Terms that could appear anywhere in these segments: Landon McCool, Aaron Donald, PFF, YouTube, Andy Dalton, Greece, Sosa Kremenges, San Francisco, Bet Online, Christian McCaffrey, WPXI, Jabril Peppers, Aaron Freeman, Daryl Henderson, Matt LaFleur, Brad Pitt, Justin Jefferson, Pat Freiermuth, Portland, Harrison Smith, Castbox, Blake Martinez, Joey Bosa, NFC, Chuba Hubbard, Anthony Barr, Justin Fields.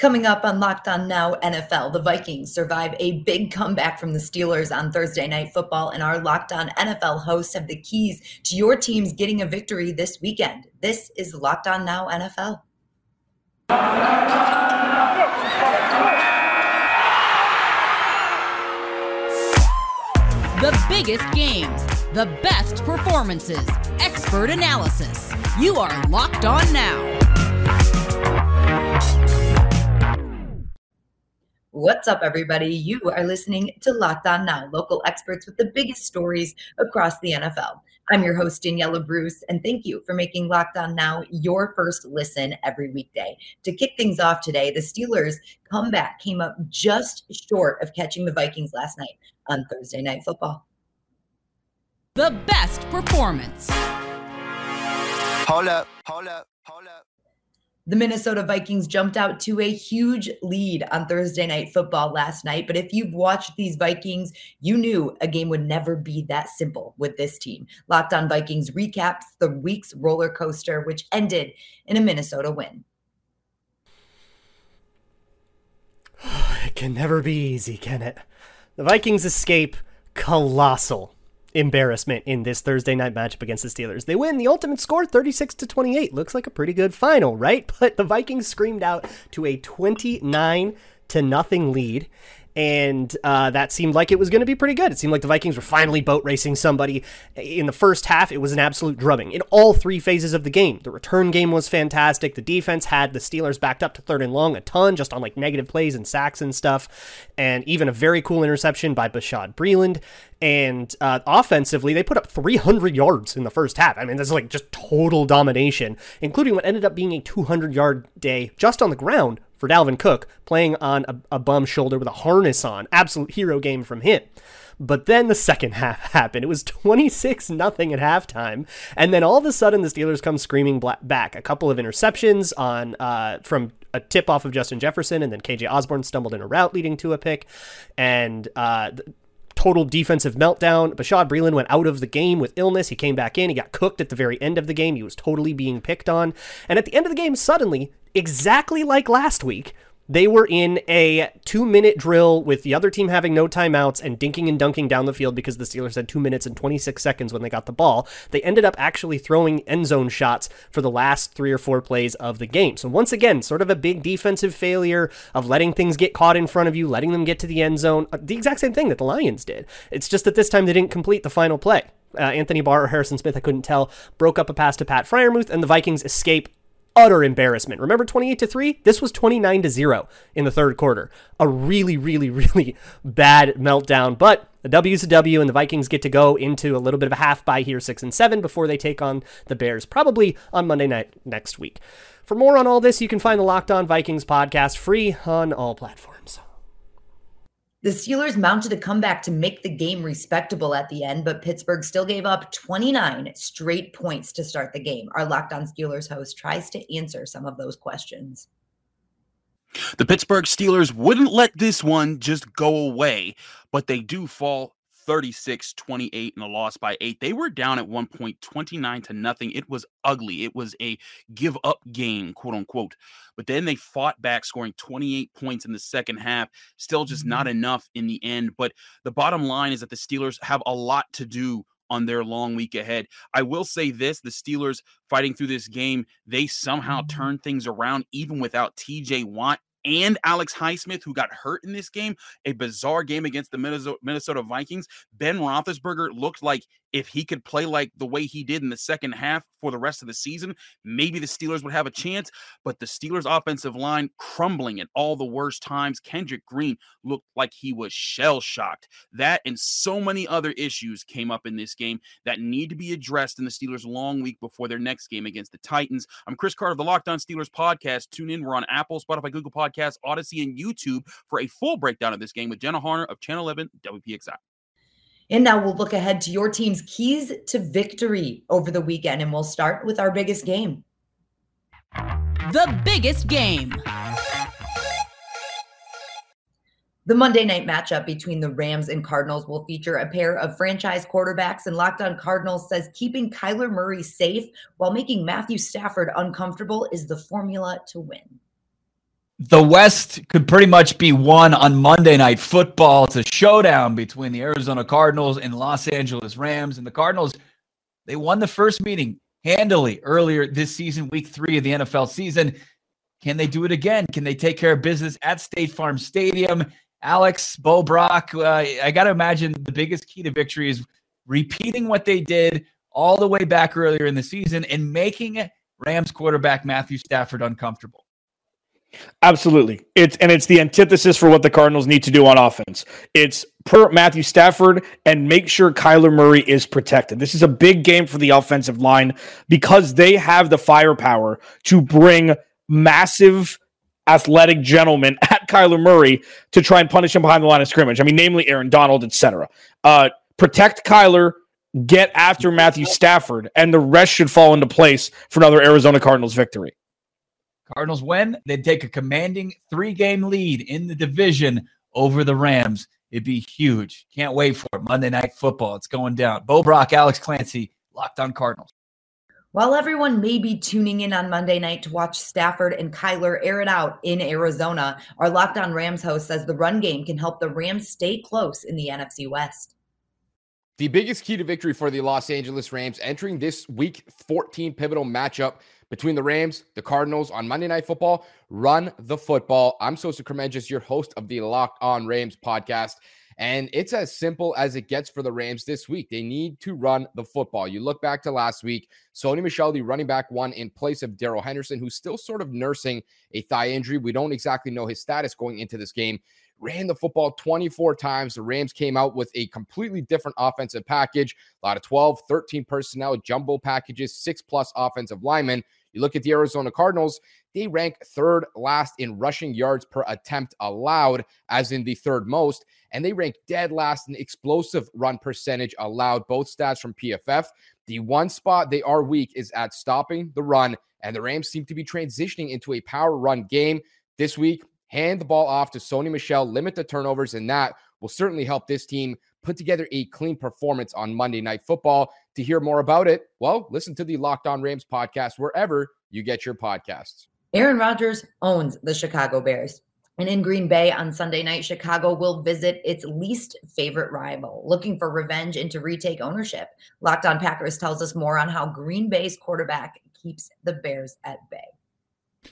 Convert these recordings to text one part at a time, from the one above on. Coming up on Locked On Now NFL, the Vikings survive a big comeback from the Steelers on Thursday Night Football, and our Locked On NFL hosts have the keys to your teams getting a victory this weekend. This is Locked On Now NFL. The biggest games, the best performances, expert analysis. You are Locked On Now. What's up, everybody? You are listening to Locked On Now, local experts with the biggest stories across the NFL. I'm your host, Daniela Bruce, and thank you for making Locked On Now your first listen every weekday. To kick things off today, the Steelers' comeback came up just short of catching the Vikings last night on Thursday Night Football. The best performance. Hold up, hold up, hold up. The Minnesota Vikings jumped out to a huge lead on Thursday Night Football last night. But if you've watched these Vikings, you knew a game would never be that simple with this team. Locked On Vikings recaps the week's roller coaster, which ended in a Minnesota win. It can never be easy, can it? The Vikings escape colossal embarrassment in this Thursday night matchup against the Steelers. They win the ultimate score 36-28. Looks like a pretty good final, right? But the Vikings screamed out to a 29-0 lead, and that seemed like it was going to be pretty good. It seemed like the Vikings were finally boat racing somebody. In the first half, it was an absolute drubbing in all three phases of the game. The return game was fantastic. The defense had the Steelers backed up to third and long a ton, just on like negative plays and sacks and stuff, and even a very cool interception by Bashaud Breeland. And offensively, they put up 300 yards in the first half. I mean, that's like just total domination, including what ended up being a 200-yard day just on the ground for Dalvin Cook, playing on a bum shoulder with a harness on. Absolute hero game from him. But then the second half happened. It was 26-0 at halftime. And then all of a sudden, the Steelers come screaming back. A couple of interceptions on from a tip-off of Justin Jefferson, and then KJ Osborne stumbled in a route leading to a pick. And total defensive meltdown. Bashaud Breeland went out of the game with illness. He came back in. He got cooked at the very end of the game. He was totally being picked on. And at the end of the game, suddenly, exactly like last week, they were in a 2-minute drill with the other team having no timeouts and dinking and dunking down the field because the Steelers had 2 minutes and 26 seconds when they got the ball. They ended up actually throwing end zone shots for the last 3 or 4 plays of the game. So once again, sort of a big defensive failure of letting things get caught in front of you, letting them get to the end zone. The exact same thing that the Lions did. It's just that this time they didn't complete the final play. Anthony Barr or Harrison Smith, I couldn't tell, broke up a pass to Pat Freiermuth, and the Vikings escape utter embarrassment. Remember 28-3? This was 29-0 in the third quarter. A really, really, really bad meltdown, but the W's a W, and the Vikings get to go into a little bit of a half bye here, 6-7, before they take on the Bears, probably on Monday night next week. For more on all this, you can find the Locked On Vikings podcast free on all platforms. The Steelers mounted a comeback to make the game respectable at the end, but Pittsburgh still gave up 29 straight points to start the game. Our Locked On Steelers host tries to answer some of those questions. The Pittsburgh Steelers wouldn't let this one just go away, but they do fall 36-28 in a loss by 8. They were down at one point 29-0. It was ugly. It was a give up game, quote unquote. But then they fought back, scoring 28 points in the second half. Still just not enough in the end. But the bottom line is that the Steelers have a lot to do on their long week ahead. I will say this, the Steelers fighting through this game, they somehow turned things around even without T.J. Watt and Alex Highsmith, who got hurt in this game. A bizarre game against the Minnesota Vikings. Ben Roethlisberger looked like if he could play like the way he did in the second half for the rest of the season, maybe the Steelers would have a chance, but the Steelers offensive line crumbling at all the worst times. Kendrick Green looked like he was shell-shocked. That and so many other issues came up in this game that need to be addressed in the Steelers' long week before their next game against the Titans. I'm Chris Carter of the Locked On Steelers podcast. Tune in. We're on Apple, Spotify, Google Podcasts, Odyssey, and YouTube for a full breakdown of this game with Jenna Horner of Channel 11 WPXI. And now we'll look ahead to your team's keys to victory over the weekend, and we'll start with our biggest game. The biggest game. The Monday night matchup between the Rams and Cardinals will feature a pair of franchise quarterbacks, and Locked On Cardinals says keeping Kyler Murray safe while making Matthew Stafford uncomfortable is the formula to win. The West could pretty much be won on Monday Night Football. It's a showdown between the Arizona Cardinals and Los Angeles Rams. And the Cardinals, they won the first meeting handily earlier this season, week 3 of the NFL season. Can they do it again? Can they take care of business at State Farm Stadium? Alex, Beau Brock, I got to imagine the biggest key to victory is repeating what they did all the way back earlier in the season and making Rams quarterback Matthew Stafford uncomfortable. Absolutely. It's the antithesis for what the Cardinals need to do on offense. It's per Matthew Stafford and make sure Kyler Murray is protected. This is a big game for the offensive line because they have the firepower to bring massive athletic gentlemen at Kyler Murray to try and punish him behind the line of scrimmage. I mean, namely Aaron Donald, etc. Protect Kyler, get after Matthew Stafford, and the rest should fall into place for another Arizona Cardinals victory. Cardinals win, they'd take a commanding 3-game lead in the division over the Rams. It'd be huge. Can't wait for it. Monday Night Football. It's going down. Beau Brock, Alex Clancy, Locked On Cardinals. While everyone may be tuning in on Monday night to watch Stafford and Kyler air it out in Arizona, our Locked On Rams host says the run game can help the Rams stay close in the NFC West. The biggest key to victory for the Los Angeles Rams entering this Week 14 pivotal matchup between the Rams, the Cardinals on Monday Night Football, run the football. I'm Sosa Kremenges, your host of the Locked On Rams podcast, and it's as simple as it gets for the Rams this week. They need to run the football. You look back to last week, Sonny Michel, the running back, won in place of Daryl Henderson, who's still sort of nursing a thigh injury. We don't exactly know his status going into this game. Ran the football 24 times. The Rams came out with a completely different offensive package. A lot of 12, 13 personnel, jumbo packages, 6+ offensive linemen. You look at the Arizona Cardinals, they rank 3rd last in rushing yards per attempt allowed, as in the 3rd most, and they rank dead last in explosive run percentage allowed, both stats from PFF. The one spot they are weak is at stopping the run, and the Rams seem to be transitioning into a power run game this week. Hand the ball off to Sonny Michel, limit the turnovers, and that will certainly help this team put together a clean performance on Monday Night Football. To hear more about it, well, listen to the Locked On Rams podcast wherever you get your podcasts. Aaron Rodgers owns the Chicago Bears. And in Green Bay on Sunday night, Chicago will visit its least favorite rival, looking for revenge and to retake ownership. Locked On Packers tells us more on how Green Bay's quarterback keeps the Bears at bay.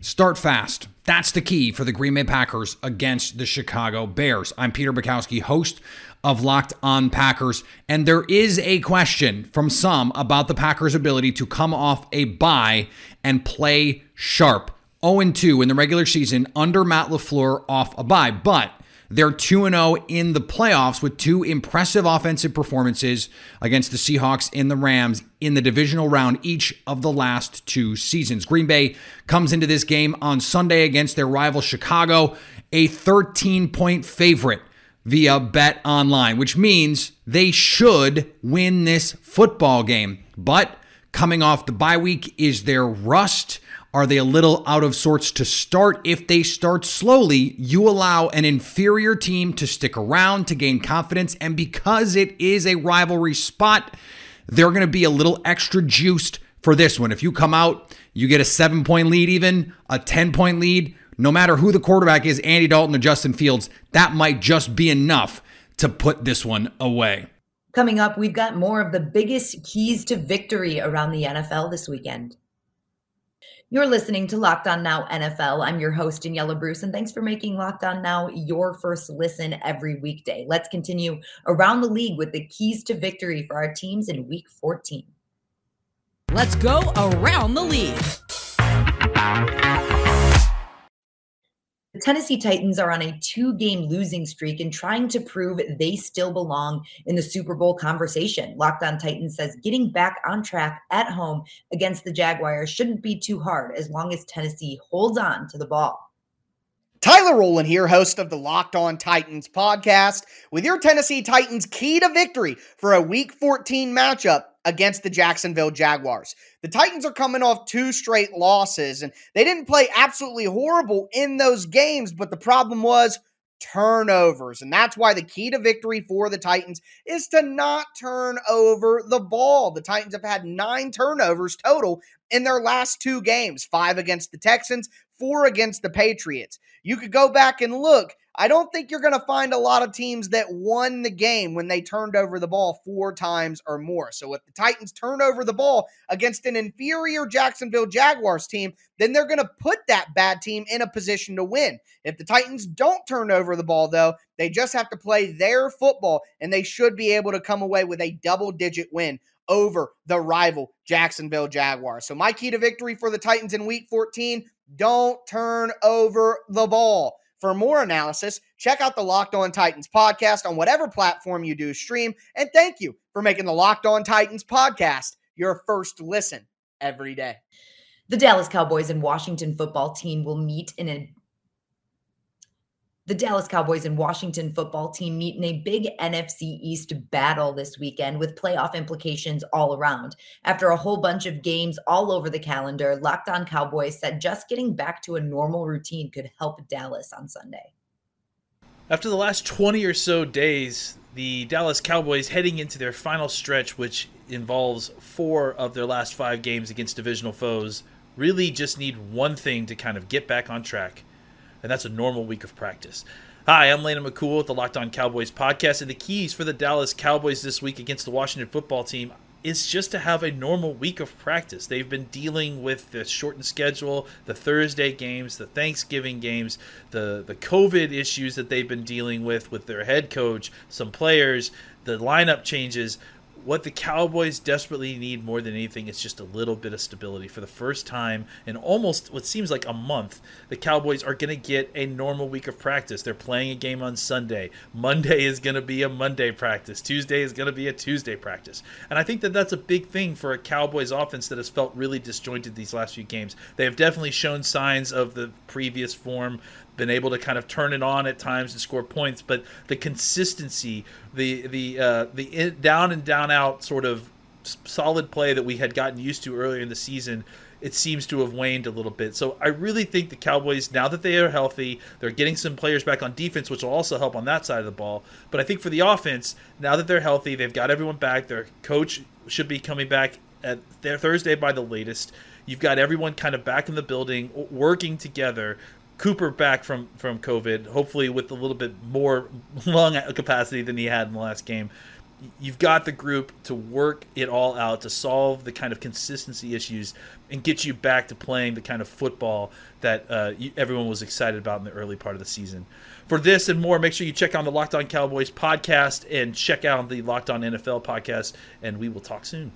Start fast. That's the key for the Green Bay Packers against the Chicago Bears. I'm Peter Bukowski, host of Locked On Packers, and there is a question from some about the Packers' ability to come off a bye and play sharp. 0-2 in the regular season under Matt LaFleur off a bye, but they're 2-0 in the playoffs with 2 impressive offensive performances against the Seahawks and the Rams in the divisional round each of the last 2 seasons. Green Bay comes into this game on Sunday against their rival Chicago, a 13-point favorite via Bet Online, which means they should win this football game. But coming off the bye week, is there rust? Are they a little out of sorts to start? If they start slowly, you allow an inferior team to stick around to gain confidence. And because it is a rivalry spot, they're going to be a little extra juiced for this one. If you come out, you get a 7-point lead even, a 10-point lead, no matter who the quarterback is, Andy Dalton or Justin Fields, that might just be enough to put this one away. Coming up, we've got more of the biggest keys to victory around the NFL this weekend. You're listening to Locked On Now NFL. I'm your host, Daniela Bruce, and thanks for making Locked On Now your first listen every weekday. Let's continue around the league with the keys to victory for our teams in Week 14. Let's go around the league. The Tennessee Titans are on a 2-game losing streak and trying to prove they still belong in the Super Bowl conversation. Locked On Titans says getting back on track at home against the Jaguars shouldn't be too hard as long as Tennessee holds on to the ball. Tyler Rowland here, host of the Locked On Titans podcast, with your Tennessee Titans key to victory for a Week 14 matchup against the Jacksonville Jaguars. The Titans are coming off 2 straight losses, and they didn't play absolutely horrible in those games, but the problem was turnovers, and that's why the key to victory for the Titans is to not turn over the ball. The Titans have had 9 turnovers total in their last two games, 5 against the Texans, 4 against the Patriots. You could go back and look. I don't think you're going to find a lot of teams that won the game when they turned over the ball 4 times or more. So if the Titans turn over the ball against an inferior Jacksonville Jaguars team, then they're going to put that bad team in a position to win. If the Titans don't turn over the ball, though, they just have to play their football, and they should be able to come away with a double-digit win over the rival Jacksonville Jaguars. So my key to victory for the Titans in Week 14, don't turn over the ball. For more analysis, check out the Locked On Titans podcast on whatever platform you do stream. And thank you for making the Locked On Titans podcast your first listen every day. The Dallas Cowboys and Washington football team will meet in a big NFC East battle this weekend with playoff implications all around. After a whole bunch of games all over the calendar, Locked On Cowboys said just getting back to a normal routine could help Dallas on Sunday. After the last 20 or so days, the Dallas Cowboys heading into their final stretch, which involves 4 of their last 5 games against divisional foes, really just need one thing to kind of get back on track. And that's a normal week of practice. Hi, I'm Landon McCool with the Locked On Cowboys podcast, and the keys for the Dallas Cowboys this week against the Washington football team is just to have a normal week of practice. They've been dealing with the shortened schedule, the Thursday games, the Thanksgiving games, the COVID issues that they've been dealing with their head coach, some players, the lineup changes. What the Cowboys desperately need more than anything is just a little bit of stability. For the first time in almost what seems like a month, the Cowboys are going to get a normal week of practice. They're playing a game on Sunday. Monday is going to be a Monday practice. Tuesday is going to be a Tuesday practice. And I think that that's a big thing for a Cowboys offense that has felt really disjointed these last few games. They have definitely shown signs of the previous form, been able to kind of turn it on at times and score points, but the consistency, the down and down out sort of solid play that we had gotten used to earlier in the season, it seems to have waned a little bit. So I really think the Cowboys, now that they are healthy, they're getting some players back on defense, which will also help on that side of the ball. But I think for the offense, now that they're healthy, they've got everyone back. Their coach should be coming back at their Thursday by the latest. You've got everyone kind of back in the building, working together. Cooper back from COVID, hopefully with a little bit more lung capacity than he had in the last game. You've got the group to work it all out, to solve the kind of consistency issues and get you back to playing the kind of football that everyone was excited about in the early part of the season. For this and more, make sure you check out the Locked On Cowboys podcast and check out the Locked On NFL podcast, and we will talk soon.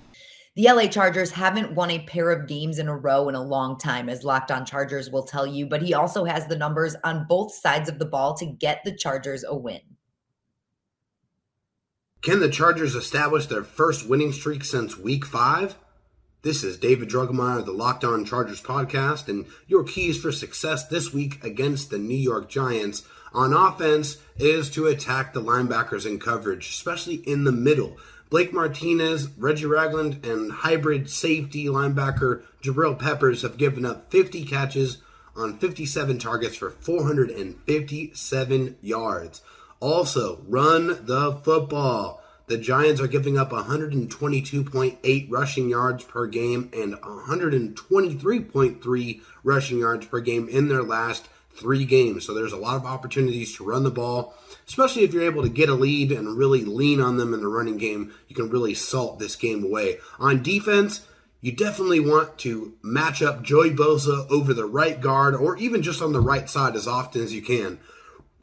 The LA Chargers haven't won a pair of games in a row in a long time, as Locked On Chargers will tell you, but he also has the numbers on both sides of the ball to get the Chargers a win. Can the Chargers establish their first winning streak since Week 5? This is David Drugmeier of the Locked On Chargers podcast, and your keys for success this week against the New York Giants on offense is to attack the linebackers in coverage, especially in the middle. Blake Martinez, Reggie Ragland, and hybrid safety linebacker Jabril Peppers have given up 50 catches on 57 targets for 457 yards. Also, run the football. The Giants are giving up 122.8 rushing yards per game and 123.3 rushing yards per game in their last 3 games. So there's a lot of opportunities to run the ball, especially if you're able to get a lead and really lean on them in the running game. You can really salt this game away. On defense, you definitely want to match up Joey Bosa over the right guard or even just on the right side as often as you can.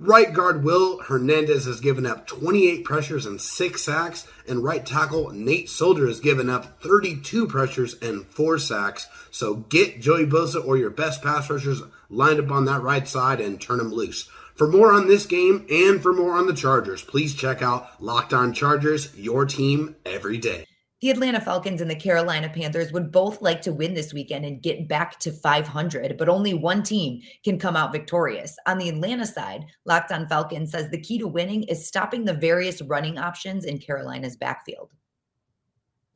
Right guard Will Hernandez has given up 28 pressures and 6 sacks, and right tackle Nate Solder has given up 32 pressures and 4 sacks. So get Joey Bosa or your best pass rushers lined up on that right side and turn them loose. For more on this game and for more on the Chargers, please check out Locked On Chargers, your team every day. The Atlanta Falcons and the Carolina Panthers would both like to win this weekend and get back to 500, but only one team can come out victorious. On the Atlanta side, Locked On Falcons says the key to winning is stopping the various running options in Carolina's backfield.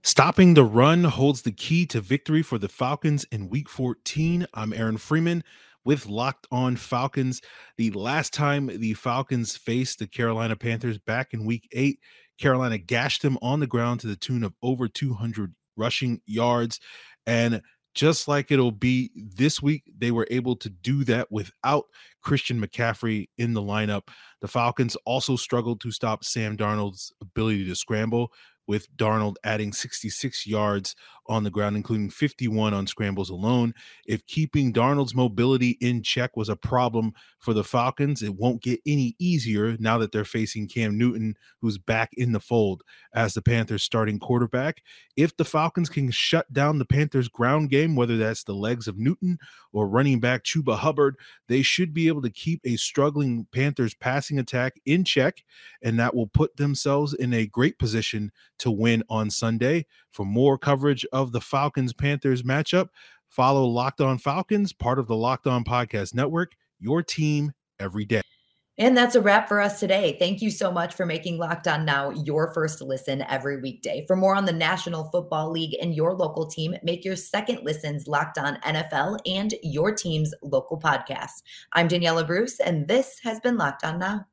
Stopping the run holds the key to victory for the Falcons in Week 14. I'm Aaron Freeman with Locked On Falcons. The last time the Falcons faced the Carolina Panthers back in Week 8, Carolina gashed them on the ground to the tune of over 200 rushing yards, and just like it'll be this week. They were able to do that without Christian McCaffrey in the lineup. The Falcons also struggled to stop Sam Darnold's ability to scramble, with Darnold adding 66 yards on the ground, including 51 on scrambles alone. If keeping Darnold's mobility in check was a problem for the Falcons, it won't get any easier now that they're facing Cam Newton, who's back in the fold as the Panthers' starting quarterback. If the Falcons can shut down the Panthers' ground game, whether that's the legs of Newton or running back Chuba Hubbard, they should be able to keep a struggling Panthers' passing attack in check, and that will put themselves in a great position to win on Sunday. For more coverage of the Falcons-Panthers matchup, follow Locked On Falcons, part of the Locked On Podcast Network, your team every day. And that's a wrap for us today. Thank you so much for making Locked On Now your first listen every weekday. For more on the National Football League and your local team, make your second listens Locked On NFL and your team's local podcast. I'm Daniela Bruce, and this has been Locked On Now.